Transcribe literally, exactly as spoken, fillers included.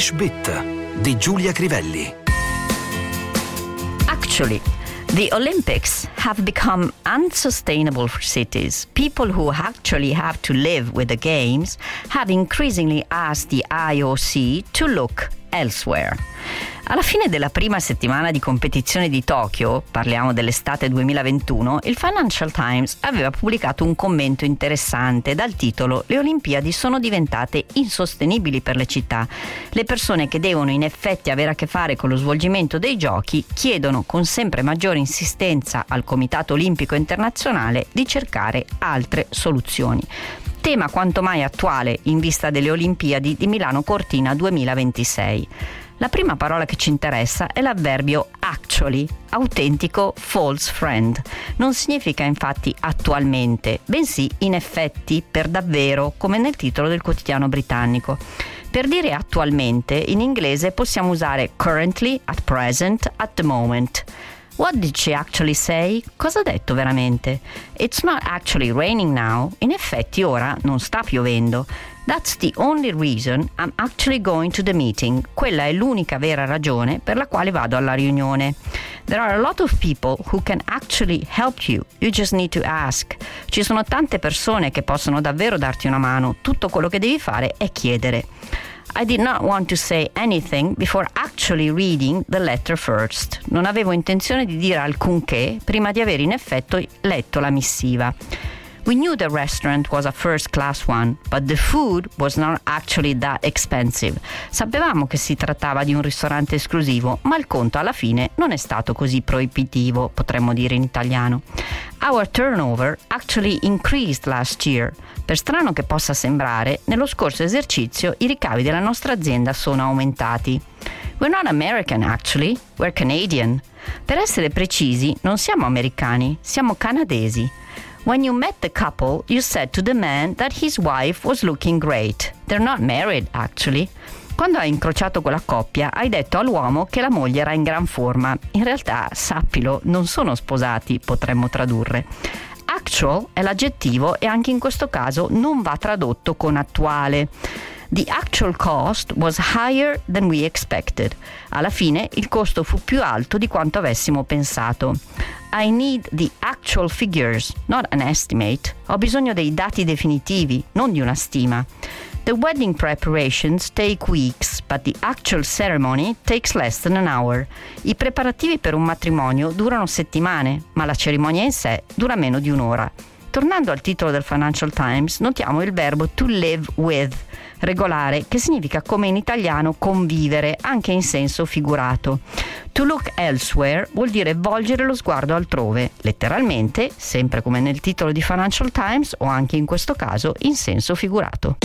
FreshBet di Giulia Crivelli. Actually, the Olympics have become unsustainable for cities. People who actually have to live with the games have increasingly asked the I O C to look elsewhere. Alla fine della prima settimana di competizione di Tokyo, parliamo dell'estate duemilaventuno, il Financial Times aveva pubblicato un commento interessante dal titolo «Le Olimpiadi sono diventate insostenibili per le città. Le persone che devono in effetti avere a che fare con lo svolgimento dei giochi chiedono con sempre maggiore insistenza al Comitato Olimpico Internazionale di cercare altre soluzioni». Tema quanto mai attuale in vista delle Olimpiadi di Milano-Cortina duemilaventisei. La prima parola che ci interessa è l'avverbio actually, autentico false friend. Non significa infatti attualmente, bensì in effetti, per davvero, come nel titolo del quotidiano britannico. Per dire attualmente, in inglese possiamo usare currently, at present, at the moment. What did she actually say? Cosa ha detto veramente? It's not actually raining now. In effetti ora non sta piovendo. That's the only reason I'm actually going to the meeting. Quella è l'unica vera ragione per la quale vado alla riunione. There are a lot of people who can actually help you. You just need to ask. Ci sono tante persone che possono davvero darti una mano. Tutto quello che devi fare è chiedere. I did not want to say anything before actually reading the letter first. Non avevo intenzione di dire alcunché prima di aver in effetti letto la missiva. We knew the restaurant was a first-class one, but the food was not actually that expensive. Sapevamo che si trattava di un ristorante esclusivo, ma il conto alla fine non è stato così proibitivo, potremmo dire in italiano. Our turnover actually increased last year. Per strano che possa sembrare, nello scorso esercizio i ricavi della nostra azienda sono aumentati. We're not American actually, we're Canadian. Per essere precisi, non siamo americani, siamo canadesi. When you met the couple, you said to the man that his wife was looking great. They're not married, actually. Quando hai incrociato quella coppia, hai detto all'uomo che la moglie era in gran forma. In realtà, sappilo, non sono sposati, potremmo tradurre. Actual è l'aggettivo e anche in questo caso non va tradotto con attuale. The actual cost was higher than we expected. Alla fine il costo fu più alto di quanto avessimo pensato. I need the actual figures, not an estimate. Ho bisogno dei dati definitivi, non di una stima. The wedding preparations take weeks, but the actual ceremony takes less than an hour. I preparativi per un matrimonio durano settimane, ma la cerimonia in sé dura meno di un'ora. Tornando al titolo del Financial Times, notiamo il verbo to live with, regolare, che significa come in italiano convivere, anche in senso figurato. To look elsewhere vuol dire volgere lo sguardo altrove, letteralmente, sempre come nel titolo di Financial Times o anche in questo caso in senso figurato.